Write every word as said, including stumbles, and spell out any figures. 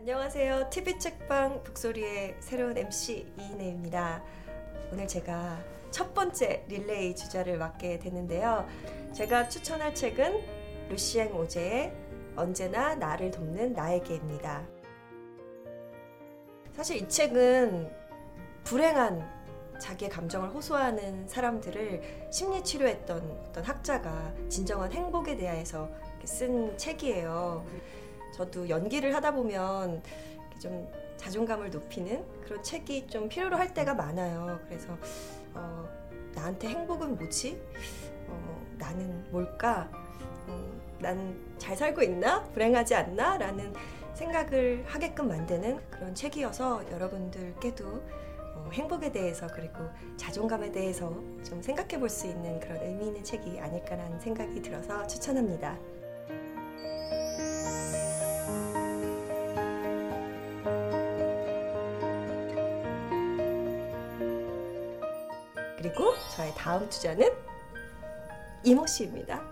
안녕하세요. 티비책방 북소리의 새로운 엠씨 이인혜입니다. 오늘 제가 첫 번째 릴레이 주자를 맡게 됐는데요. 제가 추천할 책은 루시앵 오제의 언제나 나를 돕는 나에게입니다. 사실 이 책은 불행한 자기의 감정을 호소하는 사람들을 심리치료했던 어떤 학자가 진정한 행복에 대해서 쓴 책이에요. 저도 연기를 하다 보면 좀 자존감을 높이는 그런 책이 좀 필요로 할 때가 많아요. 그래서 어, 나한테 행복은 뭐지? 어, 나는 뭘까? 어, 난 잘 살고 있나? 불행하지 않나? 라는 생각을 하게끔 만드는 그런 책이어서 여러분들께도 행복에 대해서 그리고 자존감에 대해서 좀 생각해 볼 수 있는 그런 의미 있는 책이 아닐까라는 생각이 들어서 추천합니다. 그리고 저의 다음 주자는 이모 씨입니다.